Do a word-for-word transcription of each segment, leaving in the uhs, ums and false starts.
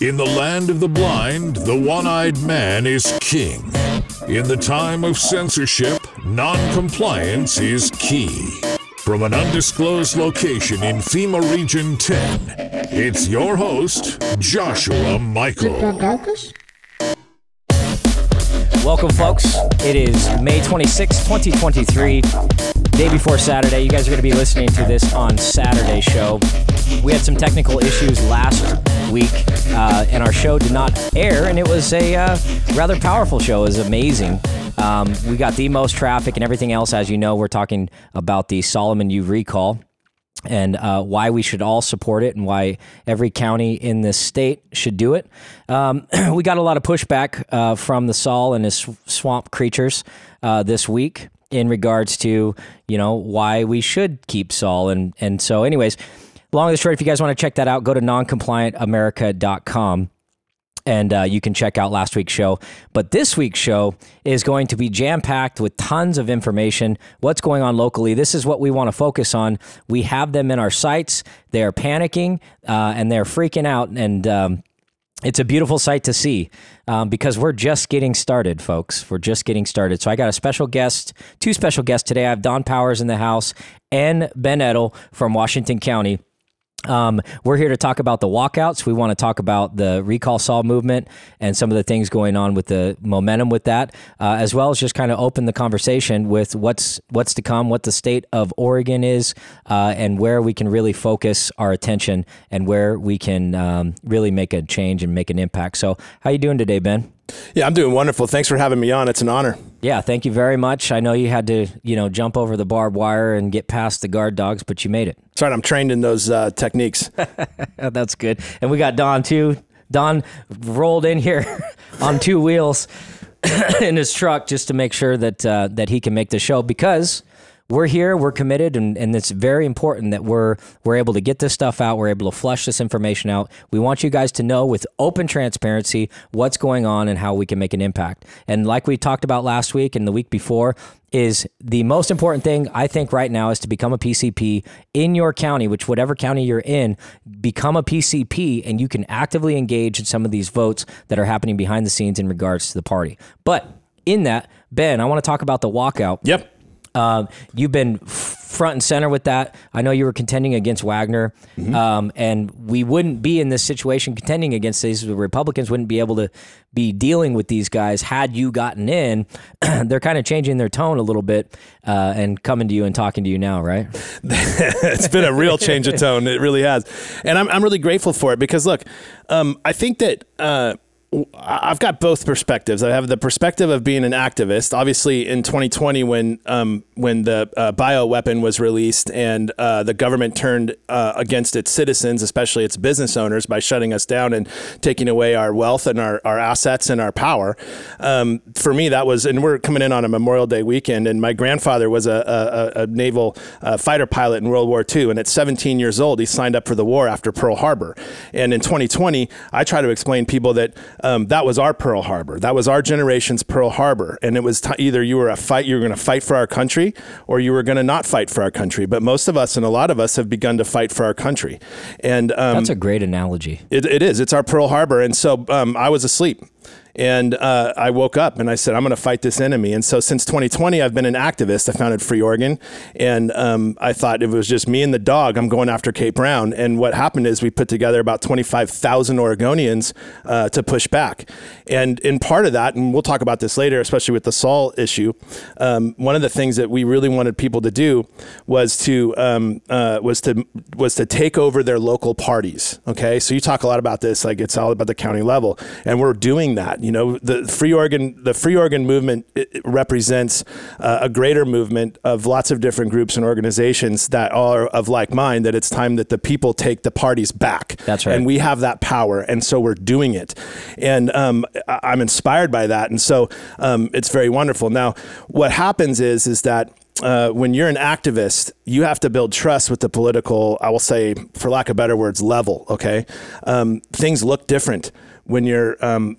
In the land of the blind, the one-eyed man is king. In the time of censorship, noncompliance is key. From an undisclosed location in FEMA Region ten, it's your host, Joshua Michael. Welcome, folks. It is May twenty-sixth, twenty twenty-three, day before Saturday. You guys are going to be listening to this on Saturday's show. We had some technical issues last week, uh, and our show did not air, and it was a uh, rather powerful show. It was amazing. Um, we got the most traffic and everything else. As you know, we're talking about the Solomon Yue recall and uh, why we should all support it and why every county in this state should do it. Um, we got a lot of pushback uh, from the Sol and his swamp creatures uh, this week in regards to, you know, why we should keep Sol. And, and so anyways, long and short, if you guys want to check that out, go to non compliant america dot com. And uh, you can check out last week's show. But this week's show is going to be jam-packed with tons of information. What's going on locally? This is what we want to focus on. We have them in our sights. They are panicking uh, and they're freaking out. And um, it's a beautiful sight to see um, because we're just getting started, folks. We're just getting started. So I got a special guest, two special guests today. I have Don Powers in the house and Ben Edtl from Washington County. Um, we're here to talk about the walkouts. We want to talk about the recall Sol movement and some of the things going on with the momentum with that, uh, as well as just kind of open the conversation with what's what's to come, what the state of Oregon is, uh, and where we can really focus our attention and where we can um, really make a change and make an impact. So how you doing today, Ben? Yeah, I'm doing wonderful. Thanks for having me on. It's an honor. Yeah, thank you very much. I know you had to, you know, jump over the barbed wire and get past the guard dogs, but you made it. That's right. I'm trained in those uh, techniques. That's good. And we got Don, too. Don rolled in here on two wheels in his truck just to make sure that uh, that he can make the show because we're here, we're committed, and, and it's very important that we're we're able to get this stuff out, we're able to flush this information out. We want you guys to know with open transparency what's going on and how we can make an impact. And like we talked about last week and the week before, is the most important thing I think right now is to become a P C P in your county, which whatever county you're in, become a P C P and you can actively engage in some of these votes that are happening behind the scenes in regards to the party. But in that, Ben, I want to talk about the walkout. Yep. Uh, you've been front and center with that. I know you were contending against Wagner, mm-hmm. um, and we wouldn't be in this situation contending against these. The Republicans wouldn't be able to be dealing with these guys had you gotten in. They're kind of changing their tone a little bit uh, and coming to you and talking to you now, right? It's been a real change of tone. It really has. And I'm, I'm really grateful for it because, look, um, I think that uh, – I've got both perspectives. I have the perspective of being an activist. Obviously, in twenty twenty, when um, when the uh, bioweapon was released and uh, the government turned uh, against its citizens, especially its business owners, by shutting us down and taking away our wealth and our, our assets and our power. Um, for me, that was, and we're coming in on a Memorial Day weekend, and my grandfather was a, a, a naval uh, fighter pilot in World War Two, and at seventeen years old, he signed up for the war after Pearl Harbor. And in twenty twenty, I try to explain people that Um, that was our Pearl Harbor. That was our generation's Pearl Harbor. And it was t- either you were a fight, you were going to fight for our country or you were going to not fight for our country. But most of us and a lot of us have begun to fight for our country. And um, that's a great analogy. It, it is. It's our Pearl Harbor. And so um, I was asleep. And uh, I woke up and I said, I'm going to fight this enemy. And so since twenty twenty, I've been an activist. I founded Free Oregon. And um, I thought if it was just me and the dog, I'm going after Kate Brown. And what happened is we put together about twenty-five thousand Oregonians uh, to push back. And in part of that, and we'll talk about this later, especially with the Sol issue, um, one of the things that we really wanted people to do was to um, uh, was to was to take over their local parties. Okay, so you talk a lot about this, like it's all about the county level, and we're doing that. You know, the Free Oregon, the Free Oregon movement it represents uh, a greater movement of lots of different groups and organizations that are of like mind, that it's time that the people take the parties back. That's right. And we have that power. And so we're doing it. And um, I- I'm inspired by that. And so um, it's very wonderful. Now, what happens is, is that Uh, when you're an activist, you have to build trust with the political, I will say, for lack of better words, level. Okay. Um, things look different when you're um,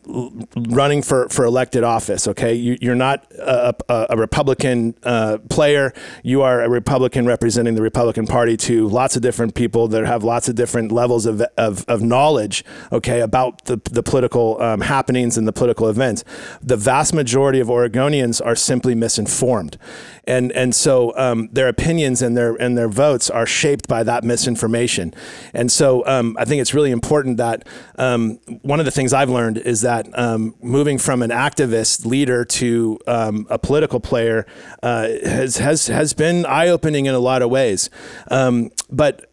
running for, for elected office, okay? You, you're not a, a, a Republican uh, player. You are a Republican representing the Republican Party to lots of different people that have lots of different levels of of, of knowledge, okay, about the, the political um, happenings and the political events. The vast majority of Oregonians are simply misinformed. And and so um, their opinions and their and their votes are shaped by that misinformation. And so um, I think it's really important that um, one of the things I've learned is that um, moving from an activist leader to um, a political player uh, has has has been eye-opening in a lot of ways. Um, but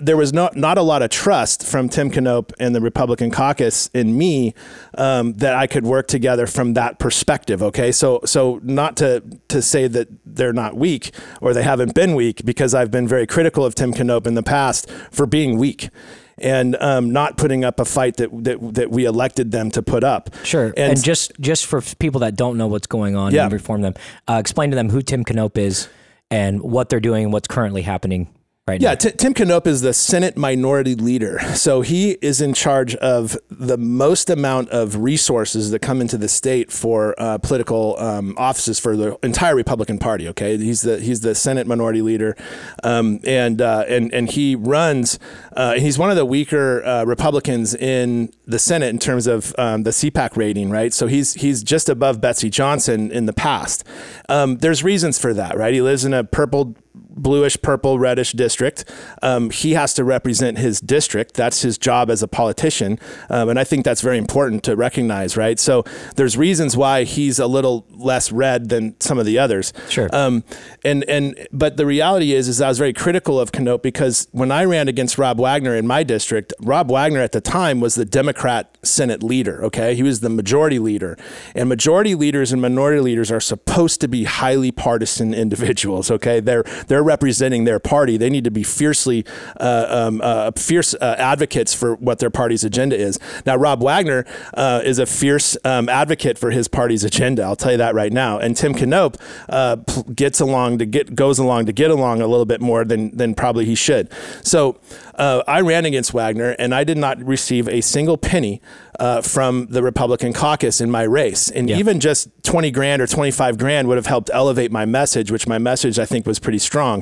there was not, not a lot of trust from Tim Knopp and the Republican caucus in me um, that I could work together from that perspective. Okay. So, so not to, to say that they're not weak or they haven't been weak, because I've been very critical of Tim Knopp in the past for being weak and um, not putting up a fight that, that, that we elected them to put up. Sure. And, and just, just for people that don't know what's going on, yeah. and reform them, uh, explain to them who Tim Knopp is and what they're doing and what's currently happening. Right yeah, T- Tim Knopp is the Senate minority leader. So he is in charge of the most amount of resources that come into the state for uh, political um, offices for the entire Republican Party. OK, he's the he's the Senate minority leader. Um, and uh, and and he runs. Uh, he's one of the weaker uh, Republicans in the Senate in terms of um, the C PAC rating. Right. So he's he's just above Betsy Johnson in the past. Um, there's reasons for that. Right. He lives in a purple bluish, purple, reddish district. Um, he has to represent his district. That's his job as a politician. Um, and I think that's very important to recognize, right? So there's reasons why he's a little less red than some of the others. Sure. Um, and, and, but the reality is, is I was very critical of Knopp because when I ran against Rob Wagner in my district, Rob Wagner at the time was the Democrat Senate leader. Okay. He was the majority leader, and majority leaders and minority leaders are supposed to be highly partisan individuals. Okay. They're, they're representing their party. They need to be fiercely uh, um, uh, fierce uh, advocates for what their party's agenda is. Now, Rob Wagner uh, is a fierce um, advocate for his party's agenda. I'll tell you that right now. And Tim Knopp uh, gets along to get goes along to get along a little bit more than than probably he should. So uh, I ran against Wagner, and I did not receive a single penny uh, from the Republican caucus in my race. And yeah. even just twenty grand or twenty-five grand would have helped elevate my message, which my message I think was pretty strong.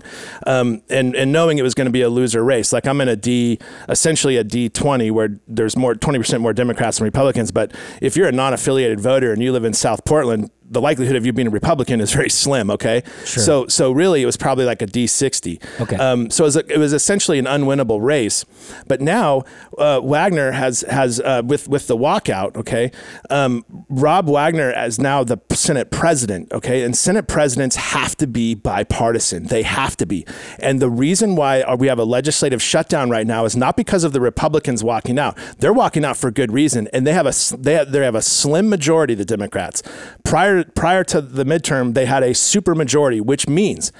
Um, and, and knowing it was going to be a loser race, like I'm in a D, essentially a D twenty where there's more twenty percent more Democrats than Republicans. But if you're a non-affiliated voter and you live in South Portland, the likelihood of you being a Republican is very slim. Okay. Sure. So, so really it was probably like a D sixty. Okay. Um, so it was, a, it was essentially an unwinnable race, but now, uh, Wagner has, has, uh, with, with the walkout. Okay. Um, Rob Wagner is now the Senate president. Okay. And Senate presidents have to be bipartisan. They have to be. And the reason why we have a legislative shutdown right now is not because of the Republicans walking out. They're walking out for good reason. And they have a, they have, they have a slim majority, the Democrats. Prior to Prior to the midterm, they had a supermajority, which means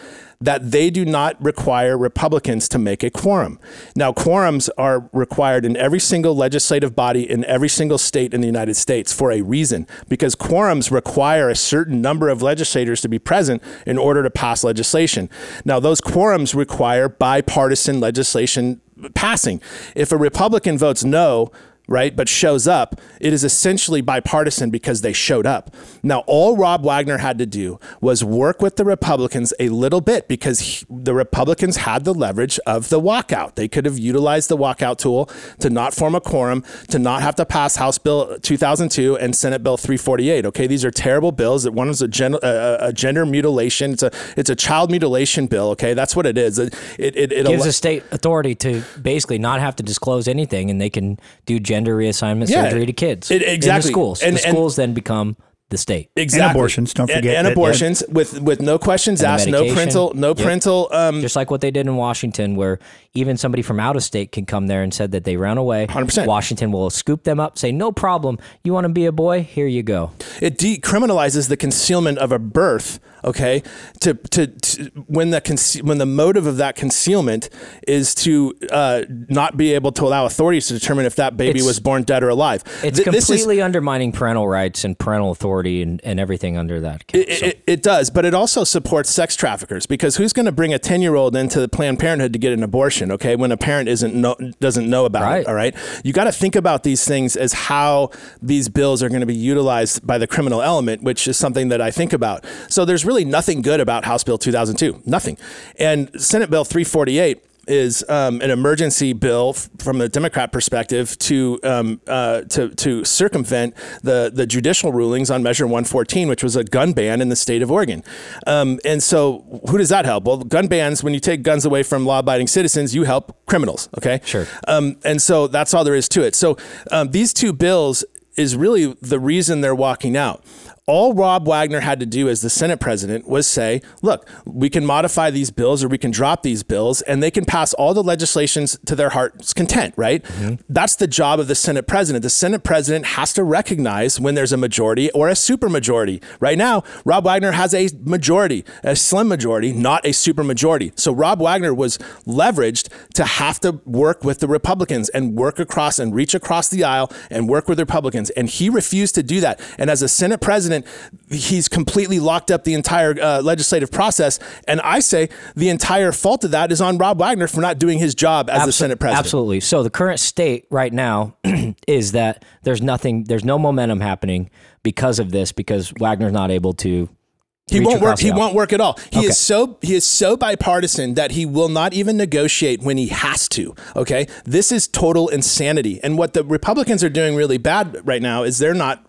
that they do not require Republicans to make a quorum. Now, quorums are required in every single legislative body in every single state in the United States for a reason, because quorums require a certain number of legislators to be present in order to pass legislation. Now, those quorums require bipartisan legislation passing. If a Republican votes no, right, but shows up, it is essentially bipartisan because they showed up. Now, all Rob Wagner had to do was work with the Republicans a little bit because he, the Republicans had the leverage of the walkout. They could have utilized the walkout tool to not form a quorum, to not have to pass House Bill two thousand two and Senate Bill three forty-eight. Okay, these are terrible bills. That one is a, gen, a, a gender mutilation. It's a it's a child mutilation bill. Okay, that's what it is. It it, it, it gives al- a state authority to basically not have to disclose anything, and they can do gender Gender reassignment yeah, surgery to kids. It, exactly. In the schools. And the schools and, then become the state. Exactly. And abortions, don't forget. And, and abortions and, with, with no questions asked, no parental, no yep. parental. Um, Just like what they did in Washington, where even somebody from out of state can come there and said that they ran away. one hundred percent. Washington will scoop them up, say, no problem. You want to be a boy? Here you go. It decriminalizes the concealment of a birth Okay, to to, to when the conce- when the motive of that concealment is to uh, not be able to allow authorities to determine if that baby it's, was born dead or alive. It's Th- completely is, undermining parental rights and parental authority and, and everything under that. It, it, it does, but it also supports sex traffickers, because who's going to bring a ten-year-old into the Planned Parenthood to get an abortion? Okay, when a parent isn't no, doesn't know about right. it. All right, you got to think about these things as how these bills are going to be utilized by the criminal element, which is something that I think about. So there's really Really nothing good about House Bill two thousand two, nothing. And Senate Bill three forty-eight is um, an emergency bill f- from a Democrat perspective to um, uh, to to circumvent the the judicial rulings on Measure one fourteen, which was a gun ban in the state of Oregon. Um, and so who does that help? Well, gun bans, when you take guns away from law-abiding citizens, you help criminals. OK, sure. Um, and so that's all there is to it. So um, these two bills is really the reason they're walking out. All Rob Wagner had to do as the Senate president was say, look, we can modify these bills or we can drop these bills and they can pass all the legislations to their heart's content. Right. Mm-hmm. That's the job of the Senate president. The Senate president has to recognize when there's a majority or a supermajority. Right now, Rob Wagner has a majority, a slim majority, not a supermajority. So Rob Wagner was leveraged to have to work with the Republicans and work across and reach across the aisle and work with Republicans. And he refused to do that. And as a Senate president, he's completely locked up the entire uh, legislative process. And I say the entire fault of that is on Rob Wagner for not doing his job as Absol- the Senate president. Absolutely. So the current state right now is that there's nothing, there's no momentum happening because of this, because Wagner's not able to. He won't work. He out. won't work at all. He okay. is so he is so bipartisan that he will not even negotiate when he has to. OK, this is total insanity. And what the Republicans are doing really bad right now is they're not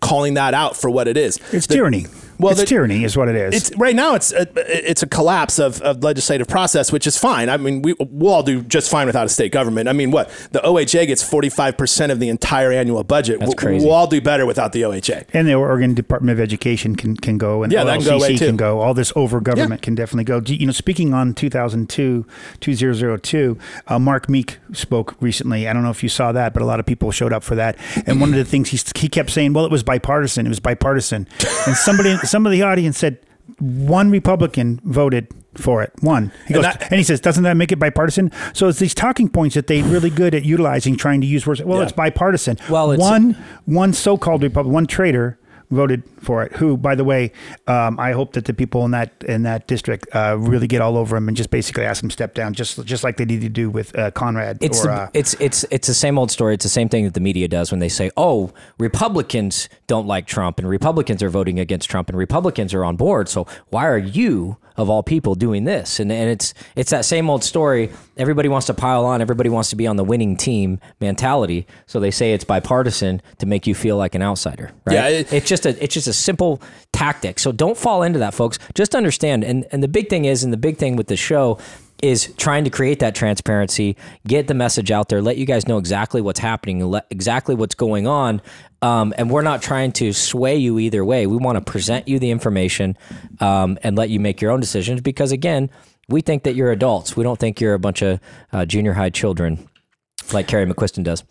calling that out for what it is. It's the, tyranny. Well, it's the, tyranny is what it is. It's, right now, it's a, it's a collapse of, of legislative process, which is fine. I mean, we, we'll all do just fine without a state government. I mean, what? The O H A gets forty-five percent of the entire annual budget. That's crazy. We'll all do better without the O H A. And the Oregon Department of Education can, can go, and yeah, the O L C C can go. All this over government yeah. can definitely go. You know, speaking on two thousand two, two thousand two, uh, Mark Meek spoke recently. I don't know if you saw that, but a lot of people showed up for that. And one of the things he, he kept saying, well, it was bipartisan. It was bipartisan. And somebody... some of the audience said one Republican voted for it. One. He goes, and, that, and he says, doesn't that make it bipartisan? So it's these talking points that they're really good at utilizing, trying to use words. Well, yeah. it's bipartisan. Well, it's, one one so-called Republican, one traitor voted for it, who, by the way, um, I hope that the people in that in that district uh, really get all over him and just basically ask him to step down, just just like they need to do with uh, Conrad. It's, or, the, uh, it's it's it's the same old story. It's the same thing that the media does when they say, oh, Republicans don't like Trump and Republicans are voting against Trump and Republicans are on board. So why are you, of all people, doing this? And and it's it's that same old story. Everybody wants to pile on. Everybody wants to be on the winning team mentality. So they say it's bipartisan to make you feel like an outsider. Right? Yeah, it, it's just a it's just a simple tactic. So don't fall into that, folks. Just understand. And and the big thing is, and the big thing with the show is trying to create that transparency, get the message out there, let you guys know exactly what's happening, let, exactly what's going on. Um, and we're not trying to sway you either way. We want to present you the information um, and let you make your own decisions, because, again, we think that you're adults. We don't think you're a bunch of uh, junior high children like Carrie McQuiston does.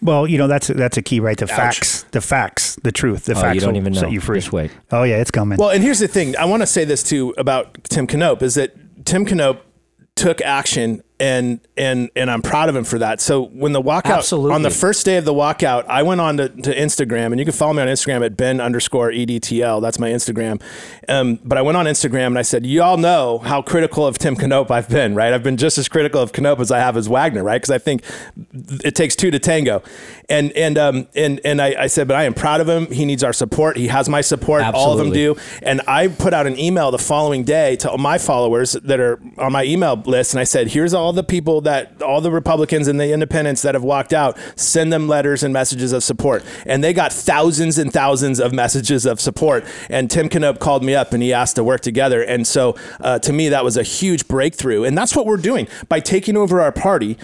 Well, you know, that's that's a key, right? The Ouch. facts, the facts, the truth, the oh, facts. You don't even know. Set you free. Just wait. Oh, yeah, it's coming. Well, and here's the thing. I want to say this, too, about Tim Knopp, is that Tim Knopp took action, and and and I'm proud of him for that. So when the walkout, Absolutely. on the first day of the walkout, I went on to, to Instagram, and you can follow me on Instagram at Ben underscore E D T L. That's my Instagram. Um, but I went on Instagram and I said, y'all know how critical of Tim Knopp I've been, right? I've been just as critical of Knopp as I have as Wagner, right? Because I think it takes two to tango. And and um and and I, I said, but I am proud of him. He needs our support. He has my support. Absolutely. All of them do. And I put out an email the following day to my followers that are on my email list, and I said, here's all the people that all the Republicans and the independents that have walked out, send them letters and messages of support. And they got thousands and thousands of messages of support. And Tim Knopp called me up and he asked to work together. And so uh, to me, that was a huge breakthrough. And that's what we're doing by taking over our party.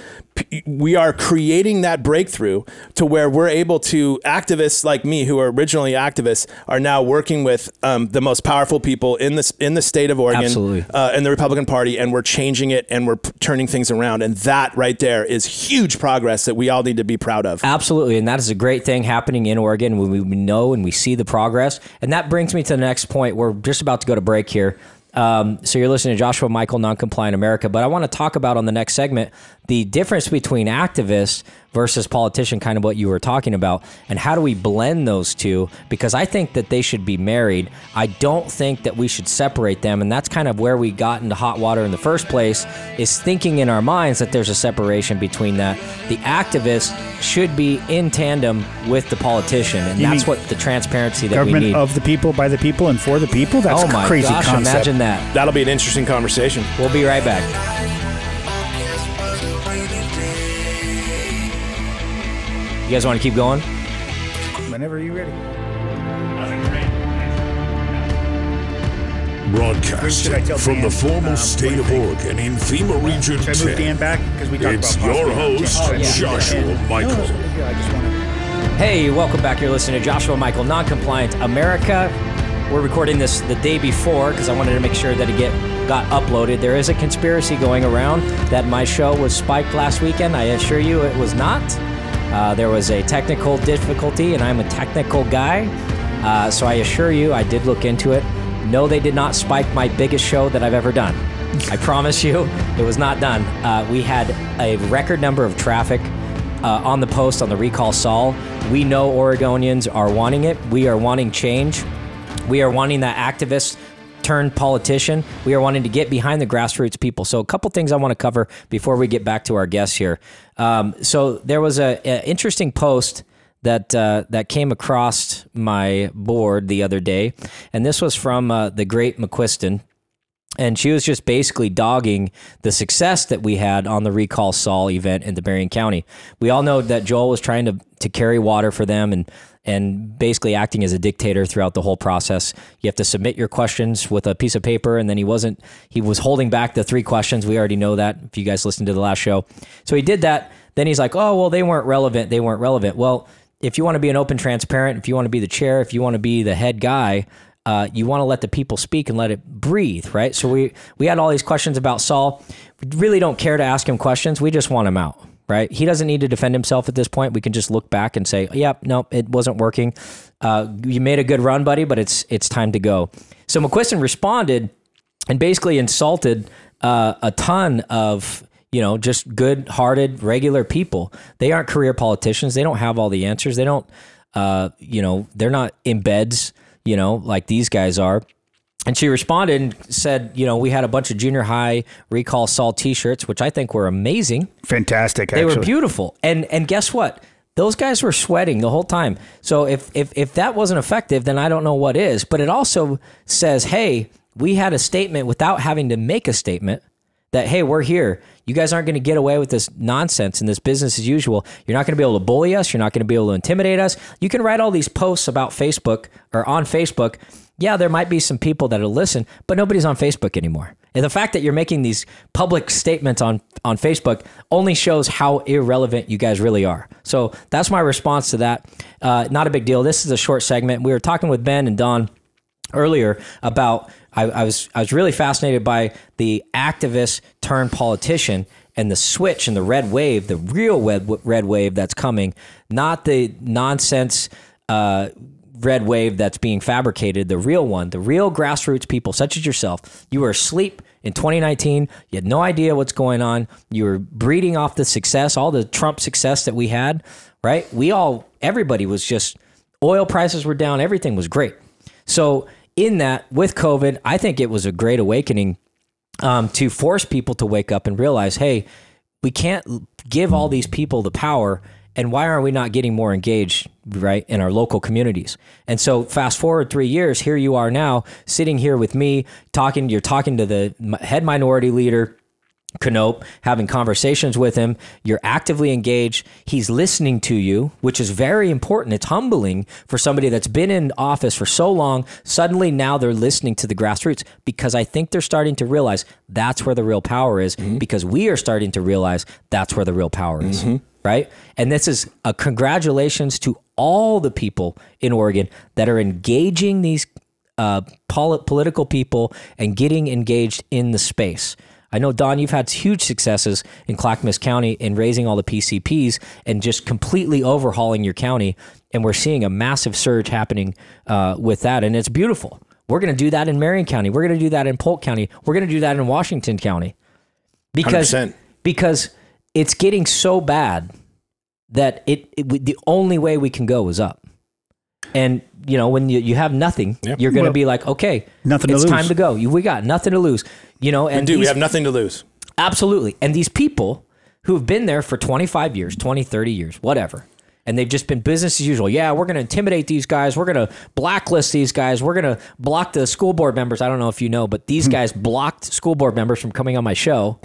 we are creating that breakthrough to where we're able to, activists like me who are originally activists are now working with um, the most powerful people in this, in the state of Oregon, Absolutely. uh, and the Republican Party, and we're changing it and we're p- turning things around. And that right there is huge progress that we all need to be proud of. Absolutely. And that is a great thing happening in Oregon when we know and we see the progress. And that brings me to the next point. We're just about to go to break here. Um, so you're listening to Joshua Michael, Noncompliant America, but I want to talk about on the next segment, the difference between activists versus politician, kind of what you were talking about, and how do we blend those two? Because I think that they should be married. I don't think that we should separate them. And that's kind of where we got into hot water in the first place, is thinking in our minds that there's a separation between that. The activists should be in tandem with the politician. And you that's what the transparency that we need. Government of the people, by the people, and for the people? That's oh my a crazy gosh, concept. Imagine that. That'll be an interesting conversation. We'll be right back. You guys want to keep going? Whenever you're ready. Broadcasting from the formal um, state of Oregon in FEMA Region ten. Should I move Dan back? We it's your host, oh, yeah. Joshua yeah. Michael. No, hey, welcome back. You're listening to Joshua Michael, Noncompliant America. We're recording this the day before because I wanted to make sure that it get got uploaded. There is a conspiracy going around that my show was spiked last weekend. I assure you it was not. Uh, there was a technical difficulty, and I'm a technical guy. Uh, so I assure you I did look into it. No, they did not spike my biggest show that I've ever done. I promise you it was not done. Uh, we had a record number of traffic uh, on the post on the recall Saul. We know Oregonians are wanting it. We are wanting change. We are wanting that activist turned politician. We are wanting to get behind the grassroots people. So a couple things I want to cover before we get back to our guests here. Um, so there was a, a interesting post that uh, that came across my board the other day, and this was from uh, the great McQuiston. And she was just basically dogging the success that we had on the Recall Saul event in the Marion County. We all know that Joel was trying to, to carry water for them and and basically acting as a dictator throughout the whole process. You have to submit your questions with a piece of paper, and then he wasn't, he was holding back the three questions. We already know that if you guys listened to the last show. So he did that. Then he's like, oh, well, they weren't relevant. They weren't relevant. Well, if you want to be an open, transparent, if you want to be the chair, if you want to be the head guy, Uh, you want to let the people speak and let it breathe, right? So we, we had all these questions about Saul. We really don't care to ask him questions. We just want him out, right? He doesn't need to defend himself at this point. We can just look back and say, yep, no, it wasn't working. Uh, you made a good run, buddy, but it's it's time to go. So McQuiston responded and basically insulted uh, a ton of, you know, just good-hearted, regular people. They aren't career politicians. They don't have all the answers. They don't, uh, you know, they're not in beds, you know, like these guys are. And she responded and said, you know, we had a bunch of junior high Recall Saul t-shirts, which I think were amazing. Fantastic. They actually were beautiful. And and guess what? Those guys were sweating the whole time. So if, if, if that wasn't effective, then I don't know what is. But it also says, hey, we had a statement without having to make a statement that, hey, we're here. You guys aren't going to get away with this nonsense and this business as usual. You're not going to be able to bully us. You're not going to be able to intimidate us. You can write all these posts about Facebook or on Facebook. Yeah, there might be some people that'll listen, but nobody's on Facebook anymore. And the fact that you're making these public statements on, on Facebook only shows how irrelevant you guys really are. So that's my response to that. Uh, not a big deal. This is a short segment. We were talking with Ben and Don earlier about I, I was I was really fascinated by the activist turned politician and the switch and the red wave, the real red, red wave that's coming, not the nonsense uh, red wave that's being fabricated, the real one, the real grassroots people such as yourself. You were asleep in twenty nineteen. You had no idea what's going on. You were breeding off the success, all the Trump success that we had, right? We all, everybody was just, oil prices were down. Everything was great. So in that, with COVID, I think it was a great awakening um, to force people to wake up and realize, hey, we can't give all these people the power, and why aren't we not getting more engaged, right, in our local communities? And so fast forward three years, here you are now, sitting here with me, talking. You're talking to the head minority leader Knopp, having conversations with him. You're actively engaged. He's listening to you, which is very important. It's humbling for somebody that's been in office for so long. Suddenly now they're listening to the grassroots, because I think they're starting to realize that's where the real power is, mm-hmm. because we are starting to realize that's where the real power is. Mm-hmm. Right. And this is a congratulations to all the people in Oregon that are engaging these uh, polit- political people and getting engaged in the space. I know, Don, you've had huge successes in Clackamas County in raising all the P C Ps and just completely overhauling your county. And we're seeing a massive surge happening uh, with that. And it's beautiful. We're going to do that in Marion County. We're going to do that in Polk County. We're going to do that in Washington County. Because, one hundred percent. Because it's getting so bad that it, it the only way we can go is up. And, you know, when you, you have nothing, yeah. you're going to well, be like, okay, nothing it's to time to go. You, we got nothing to lose, you know, and we do, these, we have nothing to lose. Absolutely. And these people who've been there for twenty-five years, twenty, thirty years, whatever, and they've just been business as usual. Yeah, we're going to intimidate these guys. We're going to blacklist these guys. We're going to block the school board members. I don't know if you know, but these guys blocked school board members from coming on my show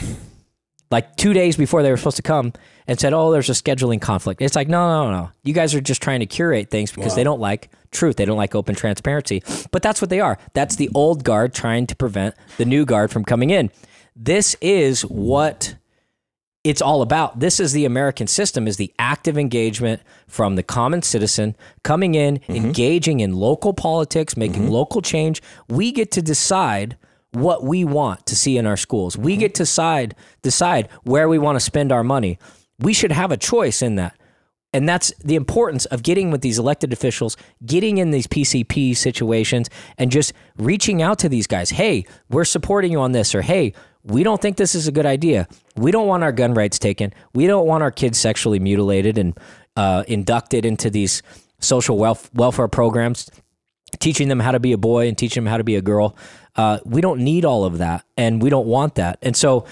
like two days before they were supposed to come, and said, oh, there's a scheduling conflict. It's like, no, no, no. You guys are just trying to curate things because wow. they don't like truth. They don't like open transparency. But that's what they are. That's the old guard trying to prevent the new guard from coming in. This is what it's all about. This is the American system, is the active engagement from the common citizen coming in, mm-hmm. engaging in local politics, making mm-hmm. local change. We get to decide what we want to see in our schools. We get to decide, decide where we want to spend our money. We should have a choice in that. And that's the importance of getting with these elected officials, getting in these P C P situations, and just reaching out to these guys. Hey, we're supporting you on this, or hey, we don't think this is a good idea. We don't want our gun rights taken. We don't want our kids sexually mutilated and uh, inducted into these social welf- welfare programs, teaching them how to be a boy and teaching them how to be a girl. Uh, we don't need all of that, and we don't want that. And so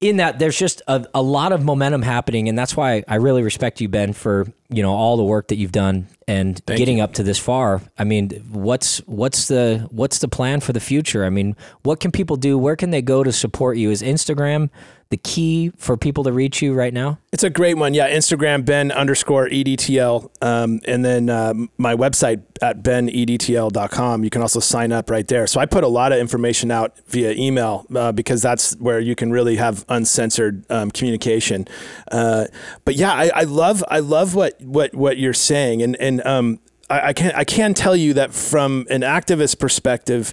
in that, there's just a, a lot of momentum happening. And that's why I really respect you, Ben, for, you know, all the work that you've done and Thank getting you. Up to this far. I mean, what's, what's the, what's the plan for the future? I mean, what can people do? Where can they go to support you? Is Instagram the key for people to reach you right now? It's a great one. Yeah. Instagram, Ben underscore E D T L. Um, and then uh, my website at ben E D T L dot com. You can also sign up right there. So I put a lot of information out via email uh, because that's where you can really have uncensored um, communication. Uh, but yeah, I, I love, I love what, what, what you're saying. And, and um, I, I can, I can tell you that from an activist perspective,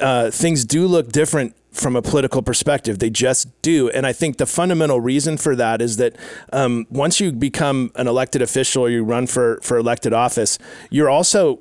uh, things do look different from a political perspective. They just do. And I think the fundamental reason for that is that um, once you become an elected official or you run for, for elected office, you're also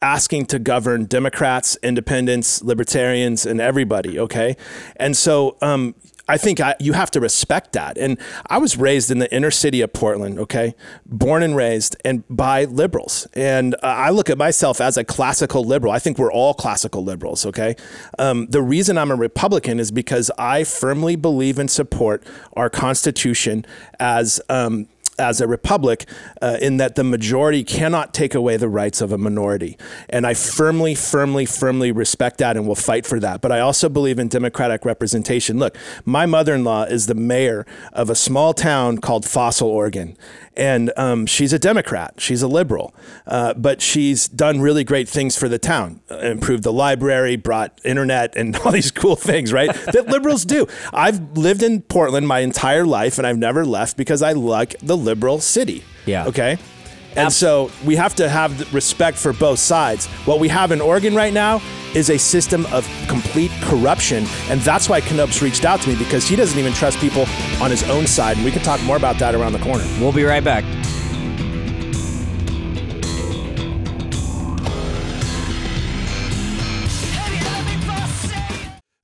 asking to govern Democrats, independents, libertarians, and everybody. Okay. And so um, I think I, you have to respect that. And I was raised in the inner city of Portland. Okay. Born and raised and by liberals. And uh, I look at myself as a classical liberal. I think we're all classical liberals. Okay. Um, the reason I'm a Republican is because I firmly believe and support our Constitution as, um, as a republic, uh, in that the majority cannot take away the rights of a minority. And I firmly, firmly, firmly respect that and will fight for that. But I also believe in democratic representation. Look, my mother-in-law is the mayor of a small town called Fossil, Oregon. And um, she's a Democrat. She's a liberal. Uh, but she's done really great things for the town. Uh, improved the library, brought internet and all these cool things, right? That liberals do. I've lived in Portland my entire life and I've never left because I like the liberal city. Yeah. Okay. And Ab- so we have to have respect for both sides. What we have in Oregon right now is a system of complete corruption. And that's why Knopp's reached out to me, because he doesn't even trust people on his own side. And we can talk more about that around the corner. We'll be right back.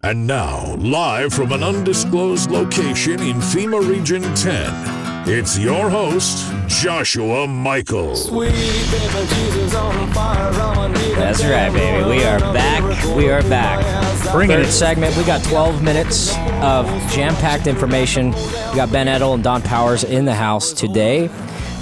And now, live from an undisclosed location in FEMA Region ten, it's your host, Joshua Michael. Sweet baby Jesus on fire. That's right, baby. We are back. We are back. Bring Third it. Segment. We got twelve minutes of jam-packed information. We got Ben Edtl and Don Powers in the house today.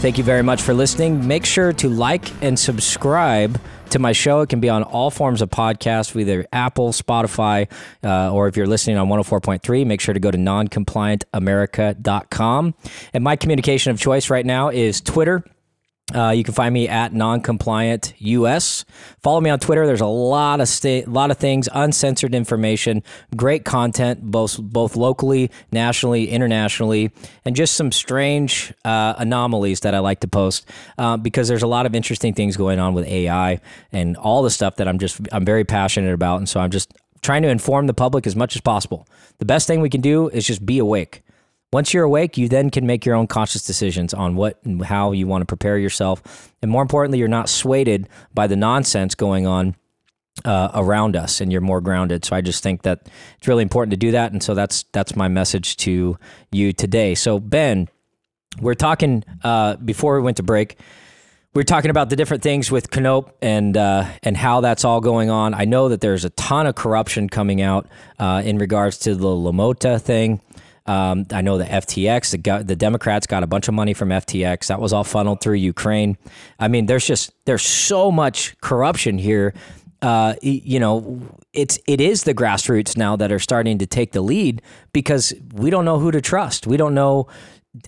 Thank you very much for listening. Make sure to like and subscribe to my show. It can be on all forms of podcast, either Apple, Spotify, uh, or if you're listening on one oh four point three, make sure to go to non compliant america dot com. And my communication of choice right now is Twitter. Uh, you can find me at noncompliantus. Follow me on Twitter. There's a lot of sta- lot of things, uncensored information, great content, both both locally, nationally, internationally, and just some strange uh, anomalies that I like to post uh, because there's a lot of interesting things going on with A I and all the stuff that I'm just I'm very passionate about, and so I'm just trying to inform the public as much as possible. The best thing we can do is just be awake. Once you're awake, you then can make your own conscious decisions on what and how you want to prepare yourself. And more importantly, you're not swayed by the nonsense going on uh, around us, and you're more grounded. So I just think that it's really important to do that. And so that's that's my message to you today. So, Ben, we're talking uh, before we went to break. We're talking about the different things with Knopp and uh, and how that's all going on. I know that there's a ton of corruption coming out uh, in regards to the LaModa thing. Um, I know the F T X, the, the Democrats got a bunch of money from F T X. That was all funneled through Ukraine. I mean, there's just there's so much corruption here. Uh, you know, it's it is the grassroots now that are starting to take the lead because we don't know who to trust. We don't know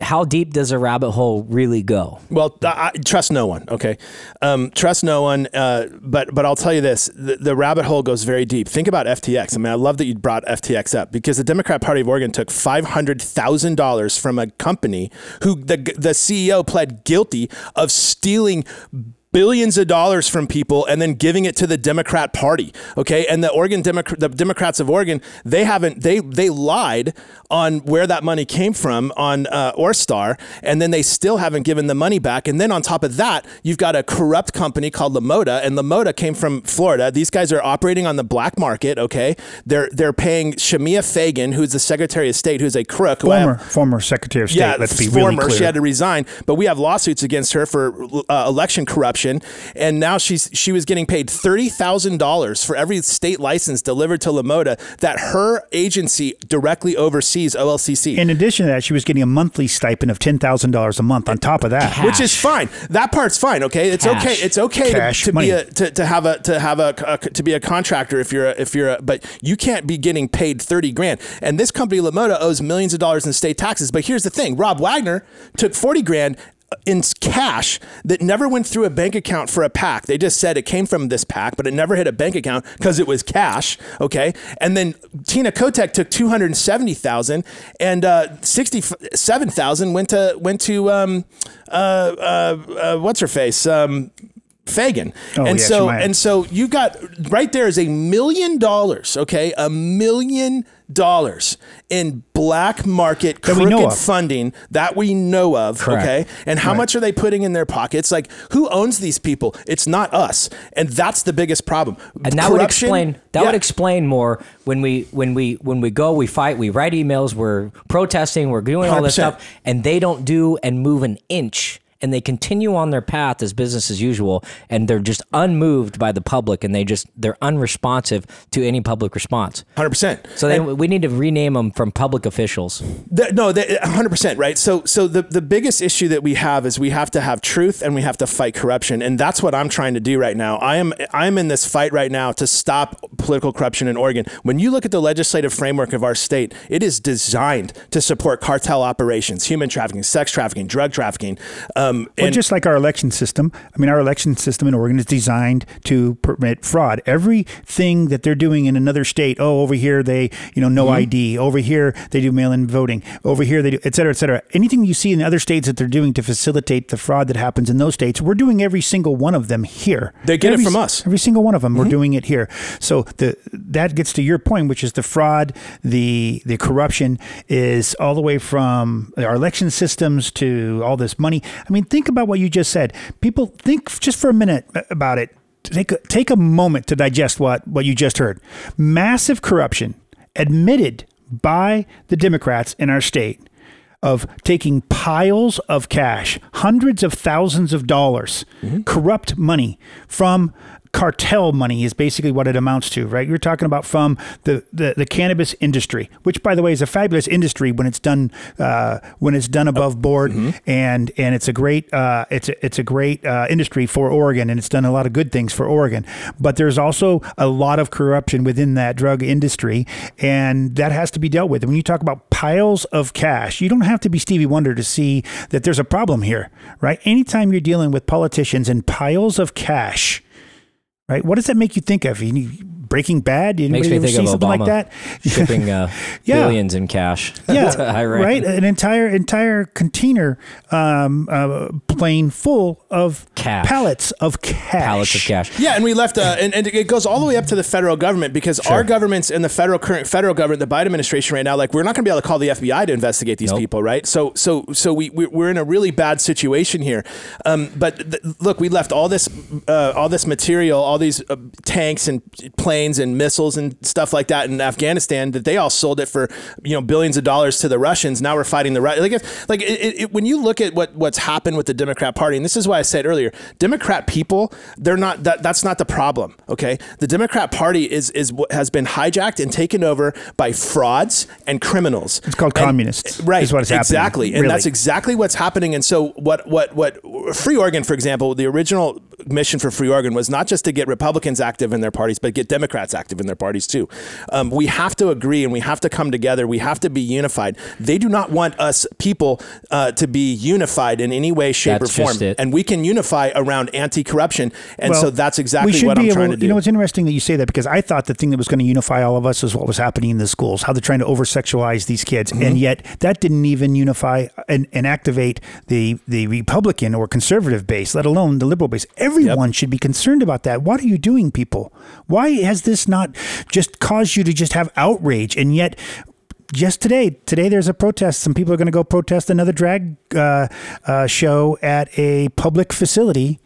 how deep does a rabbit hole really go. Well, I, trust no one. OK, um, trust no one. Uh, but but I'll tell you this. The, the rabbit hole goes very deep. Think about F T X. I mean, I love that you brought F T X up because the Democrat Party of Oregon took five hundred thousand dollars from a company who the, the C E O pled guilty of stealing billions of dollars from people and then giving it to the Democrat Party. Okay. And the Oregon Democrat, the Democrats of Oregon, they haven't, they, they lied on where that money came from on uh, Orstar. And then they still haven't given the money back. And then on top of that, you've got a corrupt company called LaModa, and LaModa came from Florida. These guys are operating on the black market. Okay. They're, they're paying Shamia Fagan, who's the Secretary of State, who's a crook. Former, have, former Secretary of State. Yeah, let's be former, really clear. She had to resign, but we have lawsuits against her for uh, election corruption. And now she's she was getting paid thirty thousand dollars for every state license delivered to LaModa that her agency directly oversees, O L C C. In addition to that, she was getting a monthly stipend of ten thousand dollars a month on top of that. Cash. Which is fine. That part's fine. Okay, it's Cash. okay. It's okay Cash to, to be a to, to have a to have a, a to be a contractor if you're a, if you're a, but you can't be getting paid thirty grand. And this company LaModa owes millions of dollars in state taxes. But here's the thing: Rob Wagner took forty grand in cash that never went through a bank account for a PAC. They just said it came from this PAC, but it never hit a bank account because it was cash. Okay. And then Tina Kotek took two hundred seventy thousand and uh, sixty-seven thousand went to, went to, um, uh, uh, uh, what's her face? Um, Fagan. Oh, and yeah, so, and so you've got right there is a million dollars. Okay. A million dollars in black market crooked funding that we know of. Correct. Okay. And how right. much are they putting in their pockets? Like, who owns these people? It's not us. And that's the biggest problem. And that Corruption, would explain, that yeah. would explain more when we, when we, when we go, we fight, we write emails, we're protesting, we're doing all this one hundred percent stuff, and they don't do and move an inch. And they continue on their path as business as usual, and they're just unmoved by the public, and they just they're unresponsive to any public response. one hundred percent. So they, we need to rename them from public officials. The, no, the, one hundred percent, right? So so the, the biggest issue that we have is we have to have truth and we have to fight corruption, and that's what I'm trying to do right now. I am I'm in this fight right now to stop political corruption in Oregon. When you look at the legislative framework of our state, it is designed to support cartel operations, human trafficking, sex trafficking, drug trafficking, um, Um, well, and just like our election system, I mean, our election system in Oregon is designed to permit fraud. Everything that they're doing in another state, oh, over here they, you know, no mm-hmm. I D. Over here they do mail-in voting. Over here they do, et cetera, et cetera. Anything you see in other states that they're doing to facilitate the fraud that happens in those states, we're doing every single one of them here. They get every, it from us. Every single one of them, mm-hmm. we're doing it here. So the that gets to your point, which is the fraud, the the corruption is all the way from our election systems to all this money. I mean. I mean, think about what you just said. People, think just for a minute about it. Take a, take a moment to digest what, what you just heard. Massive corruption admitted by the Democrats in our state of taking piles of cash, hundreds of thousands of dollars, mm-hmm. corrupt money from cartel money is basically what it amounts to, right? You're talking about from the, the, the cannabis industry, which, by the way, is a fabulous industry when it's done uh, when it's done above board, mm-hmm. and and it's a great uh, it's a, it's a great uh, industry for Oregon, and it's done a lot of good things for Oregon. But there's also a lot of corruption within that drug industry, and that has to be dealt with. And when you talk about piles of cash, you don't have to be Stevie Wonder to see that there's a problem here, right? Anytime you're dealing with politicians and piles of cash. Right? What does that make you think of? You Breaking Bad? You Makes me think of Obama like that? shipping uh, yeah. billions in cash. Yeah, right. An entire entire container um, uh, plane full of cash. pallets of cash. Pallets of cash. Yeah, and we left, uh, and, and it goes all the way up to the federal government, because sure. our government's and the federal current federal government, the Biden administration right now, like we're not going to be able to call the F B I to investigate these nope. people, right? So, so, so we we're in a really bad situation here. Um, but th- look, we left all this uh, all this material, all these uh, tanks and planes and missiles and stuff like that in Afghanistan, that they all sold it for, you know, billions of dollars to the Russians. Now we're fighting the Russians. Like, if, like it, it, when you look at what what's happened with the Democrat Party, and this is why I said earlier, Democrat people, they're not that that's not the problem. Okay, the Democrat Party is is has been hijacked and taken over by frauds and criminals. It's called and, communists, right? Is what it's exactly, happening, and really. That's exactly what's happening. And so what what what Free Oregon, for example, the original mission for Free Oregon was not just to get Republicans active in their parties, but get Democrats active in their parties too. Um, we have to agree, and we have to come together. We have to be unified. They do not want us people uh, to be unified in any way, shape, that's or form. It. And we can unify around anti-corruption. And well, so that's exactly what I'm able, trying to do. You know, it's interesting that you say that, because I thought the thing that was going to unify all of us is what was happening in the schools, how they're trying to over-sexualize these kids. Mm-hmm. And yet that didn't even unify and, and activate the, the Republican or conservative base, let alone the liberal base. Everyone yep. should be concerned about that. What are you doing, people? Why has this not just caused you to just have outrage? And yet, just today, today there's a protest. Some people are going to go protest another drag uh, uh, show at a public facility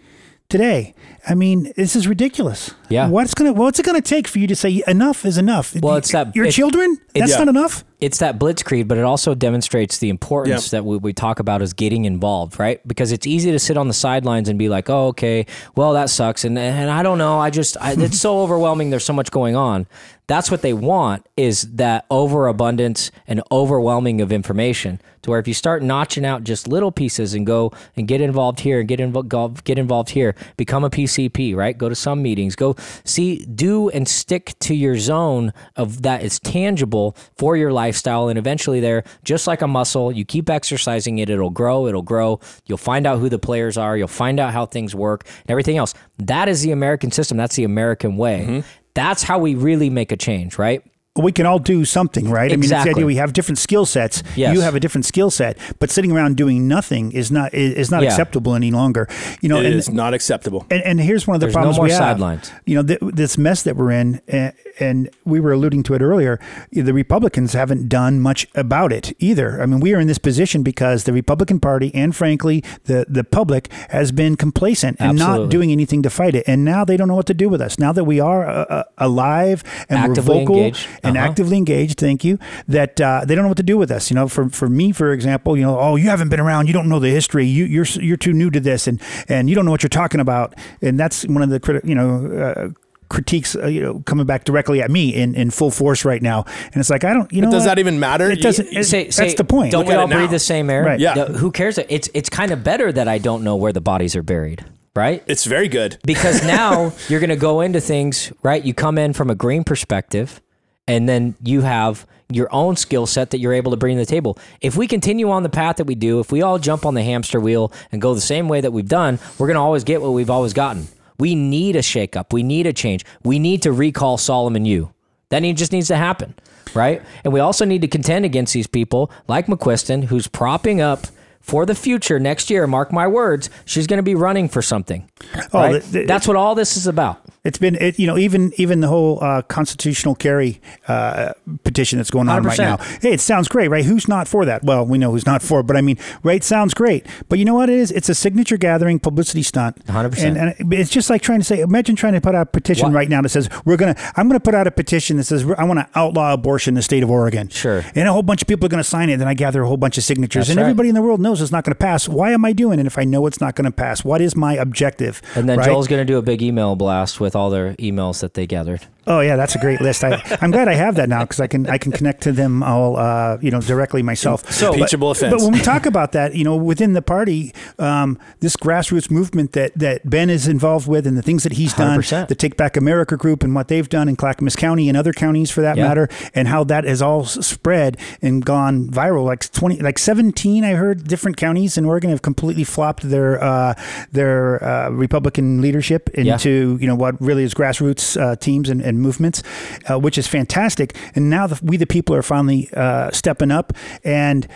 today. I mean, this is ridiculous. Yeah. What's gonna What's it gonna take for you to say enough is enough? Well, it's that your it, children. It, that's yeah. not enough. It's that blitzkrieg, but it also demonstrates the importance yep. that we, we talk about as getting involved, right? Because it's easy to sit on the sidelines and be like, "Oh, okay, well, that sucks," and and I don't know. I just I, it's so overwhelming. There's so much going on. That's what they want, is that overabundance and overwhelming of information, to where if you start notching out just little pieces and go and get involved here and get involved, get involved here, become a P C P, right? Go to some meetings, go see, do and stick to your zone of that is tangible for your lifestyle. And eventually there, just like a muscle, you keep exercising it, it'll grow, it'll grow. You'll find out who the players are. You'll find out how things work and everything else. That is the American system. That's the American way. Mm-hmm. That's how we really make a change, right? We can all do something, right? Exactly. I mean, it's the idea we have different skill sets. Yes. You have a different skill set, but sitting around doing nothing is not is, is not yeah. acceptable any longer. You know, it and, is not acceptable. And, and here's one of the There's problems no more we sidelines. have. You know, th- this mess that we're in, and, and we were alluding to it earlier, the Republicans haven't done much about it either. I mean, we are in this position because the Republican Party and, frankly, the, the public has been complacent and Absolutely. not doing anything to fight it. And now they don't know what to do with us. Now that we are uh, alive and Actively we're vocal. Engaged. And uh-huh. actively engaged, thank you, that uh, they don't know what to do with us. You know, for for me, for example, you know, oh, you haven't been around. You don't know the history. You, you're you're too new to this, and, and you don't know what you're talking about. And that's one of the, criti- you know, uh, critiques, uh, you know, coming back directly at me in, in full force right now. And it's like, I don't, you know. But does what? that even matter? It doesn't. It, say, that's say, the point. Don't Look we all breathe the same air? Right. Yeah. The, who cares? It's, it's kind of better that I don't know where the bodies are buried. Right? It's very good. Because now you're going to go into things, right? You come in from a green perspective. And then you have your own skill set that you're able to bring to the table. If we continue on the path that we do, if we all jump on the hamster wheel and go the same way that we've done, we're going to always get what we've always gotten. We need a shakeup. We need a change. We need to recall Solomon Yue. That need, just needs to happen, right? And we also need to contend against these people like McQuiston, who's propping up for the future next year. Mark my words, she's going to be running for something. Oh, right? the, the, That's what all this is about. It's been, it, you know, even even the whole uh, constitutional carry uh, petition that's going on one hundred percent right now. Hey, it sounds great, right? Who's not for that? Well, we know who's not for it, but I mean, right, sounds great. But you know what it is? It's a signature gathering publicity stunt. one hundred percent And, and it's just like trying to say, imagine trying to put out a petition what? right now that says, we're going to, I'm going to put out a petition that says, I want to outlaw abortion in the state of Oregon. Sure. And a whole bunch of people are going to sign it. Then I gather a whole bunch of signatures. That's and right. everybody in the world knows it's not going to pass. Why am I doing it? And if I know it's not going to pass, what is my objective? And then right? Joel's going to do a big email blast with with all their emails that they gathered. Oh yeah, that's a great list. I, I'm glad I have that now because I can I can connect to them all, uh, you know, directly myself. So, impeachable but, offense. But when we talk about that, you know, within the party, um, this grassroots movement that that Ben is involved with and the things that he's done, one hundred percent the Take Back America group and what they've done in Clackamas County and other counties for that yeah. matter, and how that has all spread and gone viral. Like twenty, like seventeen, I heard different counties in Oregon have completely flopped their uh, their uh, Republican leadership into yeah. you know what really is grassroots uh, teams and. and movements, uh, which is fantastic. And now the, we, the people are finally uh, stepping up. And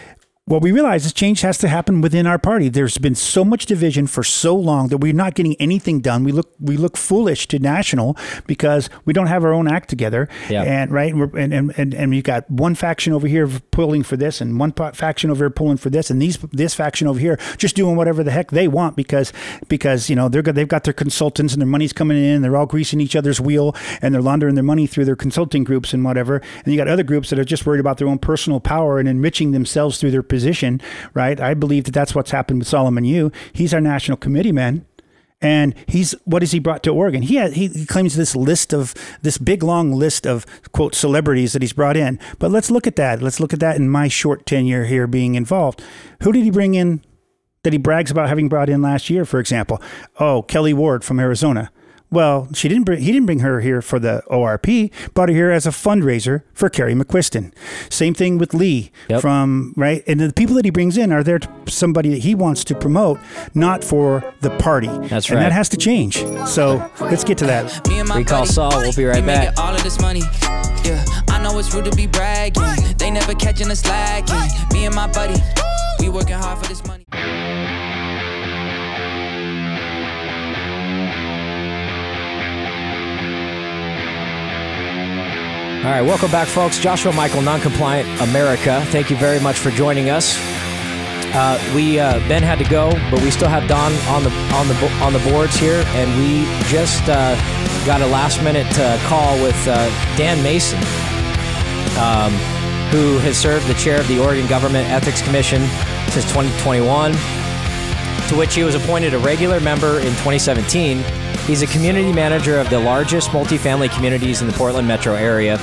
what we realize is change has to happen within our party. There's been so much division for so long that we're not getting anything done. We look we look foolish to national because we don't have our own act together. Yeah. And right, we're, and, and, and, and we've got one faction over here pulling for this and one faction over here pulling for this and these this faction over here just doing whatever the heck they want because because you know they're they've got their consultants and their money's coming in and they're all greasing each other's wheel and they're laundering their money through their consulting groups and whatever. And you got other groups that are just worried about their own personal power and enriching themselves through their position, right? I believe that that's what's happened with Solomon Yue. He's our national committeeman, and he's what has he brought to Oregon? He has, he claims this list of this big long list of quote celebrities that he's brought in. But let's look at that. Let's look at that in my short tenure here being involved. Who did he bring in that he brags about having brought in last year? For example, oh Kelly Ward from Arizona. Well, she didn't bring, he didn't bring her here for the O R P, brought her here as a fundraiser for Carrie McQuiston. Same thing with Lee yep. from, right? And the people that he brings in are there to somebody that he wants to promote, not for the party. That's right. And that has to change. So let's get to that. Recall Saul, we'll be right back. I know it's rude to be bragging. They never catching us lacking. Me and my buddy, we working hard for this money. All right, welcome back, folks. Joshua Michael, Noncompliant America. Thank you very much for joining us. Uh, we uh, Ben had to go, but we still have Don on the on the on the boards here, and we just uh, got a last-minute uh, call with uh, Dan Mason, um, who has served the chair of the Oregon Government Ethics Commission since twenty twenty-one, to which he was appointed a regular member in twenty seventeen. He's a community manager of the largest multifamily communities in the Portland metro area,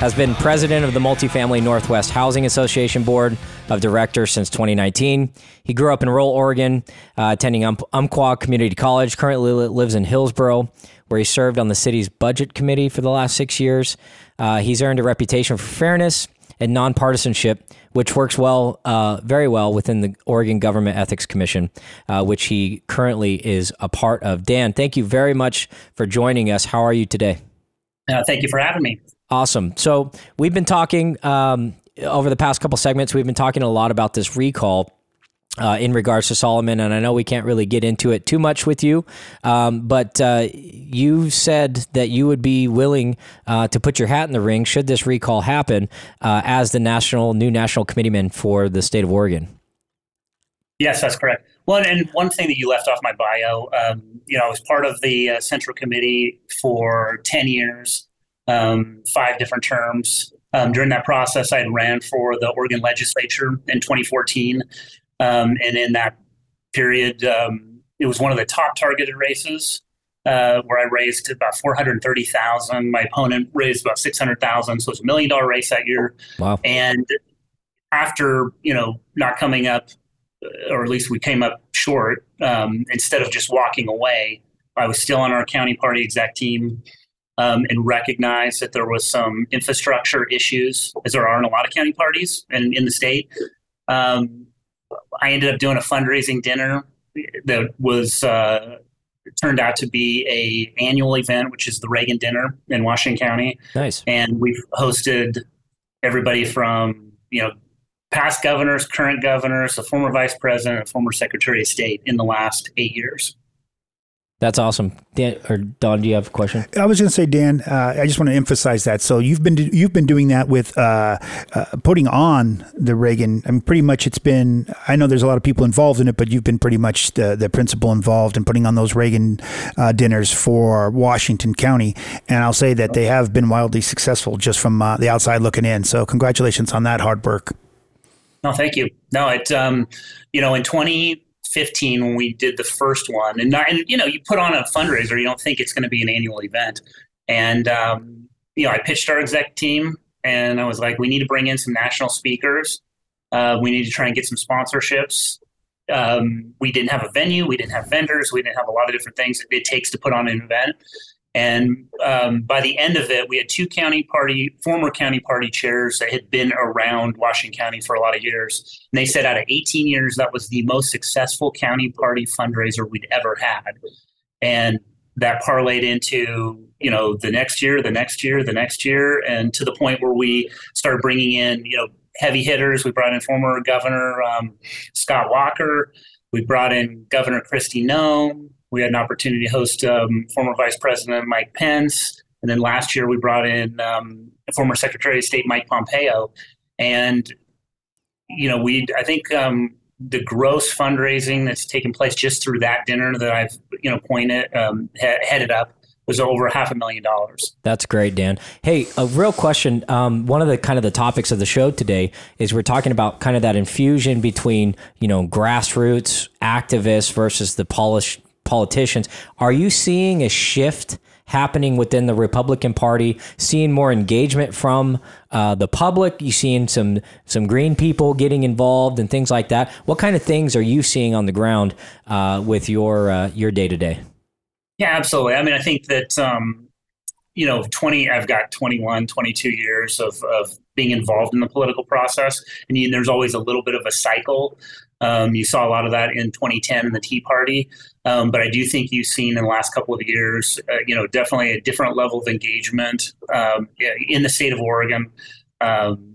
has been president of the Multifamily Northwest Housing Association Board of Directors since twenty nineteen. He grew up in rural Oregon, uh, attending um- Umpqua Community College, currently lives in Hillsboro, where he served on the city's budget committee for the last six years. Uh, he's earned a reputation for fairness and nonpartisanship, which works well, uh, very well within the Oregon Government Ethics Commission, uh, which he currently is a part of. Dan, thank you very much for joining us. How are you today? Uh, thank you for having me. Awesome. So we've been talking um, over the past couple segments, we've been talking a lot about this recall Uh, in regards to Solomon, and I know we can't really get into it too much with you, um, but uh, you said that you would be willing uh, to put your hat in the ring should this recall happen uh, as the national new national committeeman for the state of Oregon. Yes, that's correct. Well, and one thing that you left off my bio, um, you know, I was part of the uh, Central Committee for ten years, um, five different terms. Um, during that process, I ran for the Oregon legislature in twenty fourteen. Um, and in that period, um, it was one of the top targeted races uh, where I raised about four hundred thirty thousand dollars. My opponent raised about six hundred thousand dollars. So it was a million dollar race that year. Wow. And after, you know, not coming up, or at least we came up short, um, instead of just walking away, I was still on our county party exec team um, and recognized that there was some infrastructure issues, as there are in a lot of county parties and in the state. Um, I ended up doing a fundraising dinner that was uh, turned out to be an annual event, which is the Reagan Dinner in Washington County. Nice. And we've hosted everybody from, you know, past governors, current governors, a former vice president, a former secretary of state in the last eight years. That's awesome. Dan, or Don, do you have a question? I was going to say, Dan, uh, I just want to emphasize that. So you've been do, you've been doing that with uh, uh, putting on the Reagan. I mean, pretty much it's been, I know there's a lot of people involved in it, but you've been pretty much the, the principal involved in putting on those Reagan uh, dinners for Washington County. And I'll say that they have been wildly successful just from uh, the outside looking in. So congratulations on that hard work. No, thank you. No, it, um, you know, in 2015, twenty fifteen when we did the first one. And, and you know, you put on a fundraiser, you don't think it's going to be an annual event. And, um, you know, I pitched our exec team and I was like, we need to bring in some national speakers. Uh, we need to try and get some sponsorships. Um, we didn't have a venue. We didn't have vendors. We didn't have a lot of different things it takes to put on an event. And um, by the end of it, we had two county party, former county party chairs that had been around Washington County for a lot of years. And they said out of eighteen years, that was the most successful county party fundraiser we'd ever had. And that parlayed into, you know, the next year, the next year, the next year, and to the point where we started bringing in, you know, heavy hitters. We brought in former Governor um, Scott Walker. We brought in Governor Kristi Noem. We had an opportunity to host um, former Vice President Mike Pence. And then last year we brought in um, former Secretary of State Mike Pompeo. And, you know, we I think um, the gross fundraising that's taken place just through that dinner that I've, you know, pointed, um, ha- headed up was over half a million dollars. That's great, Dan. Hey, a real question. Um, one of the kind of the topics of the show today is we're talking about kind of that infusion between, you know, grassroots activists versus the polished politicians. Are you seeing a shift happening within the Republican Party, seeing more engagement from uh, the public? You seeing some some green people getting involved and things like that? What kind of things are you seeing on the ground uh, with your uh, your day to day? Yeah, absolutely. I mean, I think that, um, you know, twenty, I've got twenty-one, twenty-two years of, of being involved in the political process. And you, there's always a little bit of a cycle. Um, you saw a lot of that in twenty ten in the Tea Party. Um, but I do think you've seen in the last couple of years, uh, you know, definitely a different level of engagement um, in the state of Oregon. Um,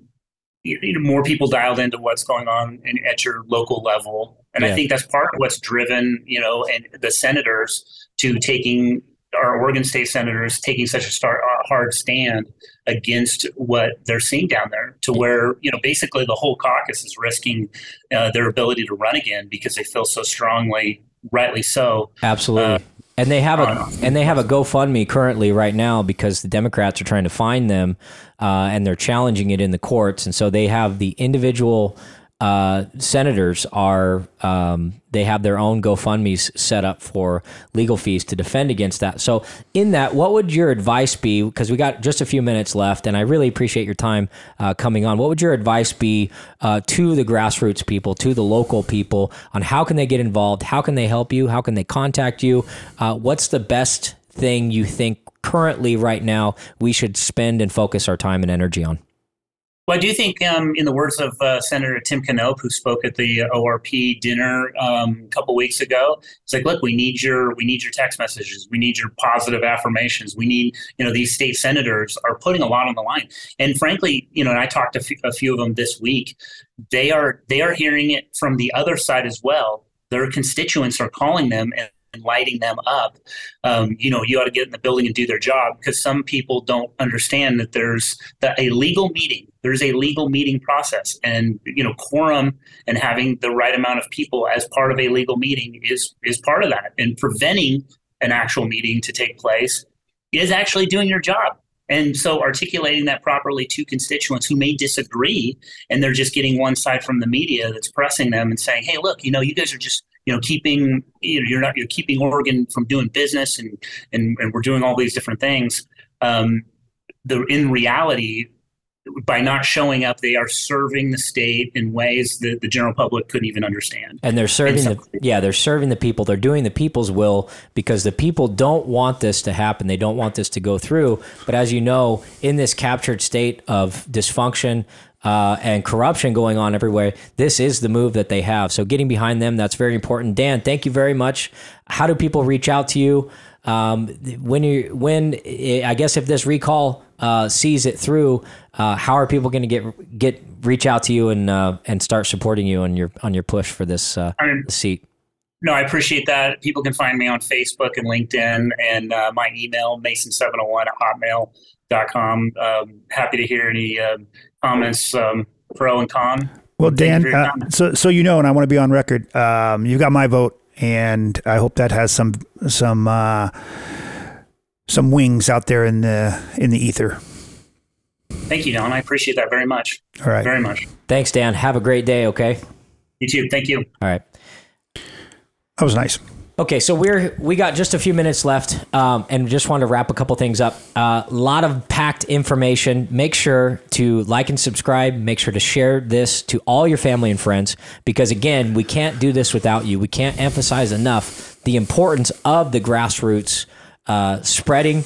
you, you know, more people dialed into what's going on in, at your local level. And yeah. I think that's part of what's driven, you know, and the senators to taking our Oregon state senators taking such a start, hard stand against what they're seeing down there to where, you know, basically the whole caucus is risking uh, their ability to run again because they feel so strongly, rightly so. Absolutely. Uh, and they have a and they have a GoFundMe currently right now because the Democrats are trying to find them uh, and they're challenging it in the courts. And so they have the individual Uh, senators are, um, they have their own GoFundMes set up for legal fees to defend against that. So in that, what would your advice be? Because we got just a few minutes left and I really appreciate your time uh, coming on. What would your advice be uh, to the grassroots people, to the local people on how can they get involved? How can they help you? How can they contact you? Uh, what's the best thing you think currently right now we should spend and focus our time and energy on? Well, I do think, um, in the words of uh, Senator Tim Knopp, who spoke at the O R P dinner um, a couple weeks ago, it's like, look, we need your, we need your text messages, we need your positive affirmations, we need, you know, these state senators are putting a lot on the line, and frankly, you know, and I talked to f- a few of them this week. They are they are hearing it from the other side as well. Their constituents are calling them and lighting them up. Um, you know, you ought to get in the building and do their job, because some people don't understand that there's that a legal meeting. There's a legal meeting process, and, you know, quorum and having the right amount of people as part of a legal meeting is is part of that. And preventing an actual meeting to take place is actually doing your job. And so articulating that properly to constituents who may disagree, and they're just getting one side from the media that's pressing them and saying, hey, look, you know, you guys are just, you know, keeping, you know, you're not, you're keeping Oregon from doing business, and, and, and we're doing all these different things. Um, the, in reality, by not showing up, they are serving the state in ways that the general public couldn't even understand. And they're serving and so, the, yeah, they're serving the people. They're doing the people's will, because the people don't want this to happen. They don't want this to go through. But as you know, in this captured state of dysfunction, Uh, and corruption going on everywhere, this is the move that they have. So getting behind them, that's very important. Dan, thank you very much. How do people reach out to you? Um, when you, when I guess if this recall uh, sees it through, uh, how are people going to get get reach out to you and uh, and start supporting you on your on your push for this uh, I mean, seat? No, I appreciate that. People can find me on Facebook and LinkedIn, and uh, my email mason seven oh one at hotmail dot com. Um, happy to hear any. Uh, Comments, um, pro and con. Well, Dan, uh, so so you know, and I want to be on record. Um, you've got my vote, and I hope that has some some uh, some wings out there in the in the ether. Thank you, Don. I appreciate that very much. All right, very much. Thanks, Dan. Have a great day. Okay. You too. Thank you. All right. that was nice. Okay, so we're we got just a few minutes left, um, and just wanted to wrap a couple things up. A uh, lot of packed information. Make sure to like and subscribe. Make sure to share this to all your family and friends, because again, we can't do this without you. We can't emphasize enough the importance of the grassroots uh, spreading.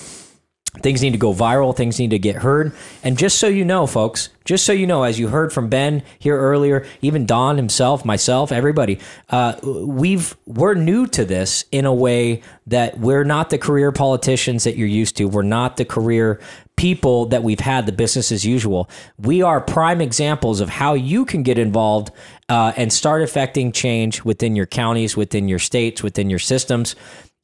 Things need to go viral. Things need to get heard. And just so you know, folks, just so you know, as you heard from Ben here earlier, even Don himself, myself, everybody, uh, we've, we're new to this in a way that we're not the career politicians that you're used to. We're not the career people that we've had, the business as usual. We are prime examples of how you can get involved uh, and start affecting change within your counties, within your states, within your systems.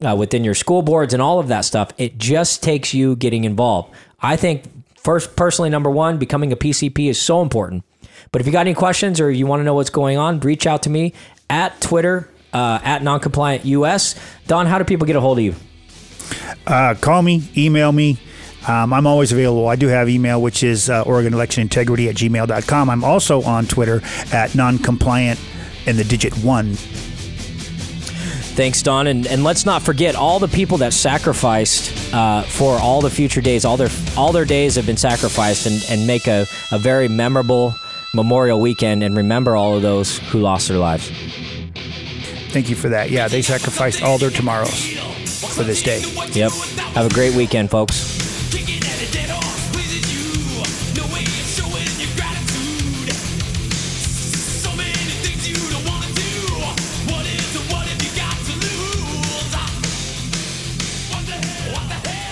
Uh, within your school boards and all of that stuff. It just takes you getting involved. I think first, personally, number one, becoming a P C P is so important. But if you got any questions or you want to know what's going on, reach out to me at Twitter, uh, at noncompliantus. Don, how do people get a hold of you? Uh, call me, email me. Um, I'm always available. I do have email, which is uh, OregonElectionIntegrity at gmail dot com. I'm also on Twitter at noncompliant and the digit one. Thanks, Don. And, and let's not forget all the people that sacrificed uh, for all the future days. All their all their days have been sacrificed, and, and make a, a very memorable Memorial Weekend, and remember all of those who lost their lives. Thank you for that. Yeah, they sacrificed all their tomorrows for this day. Yep. Have a great weekend, folks.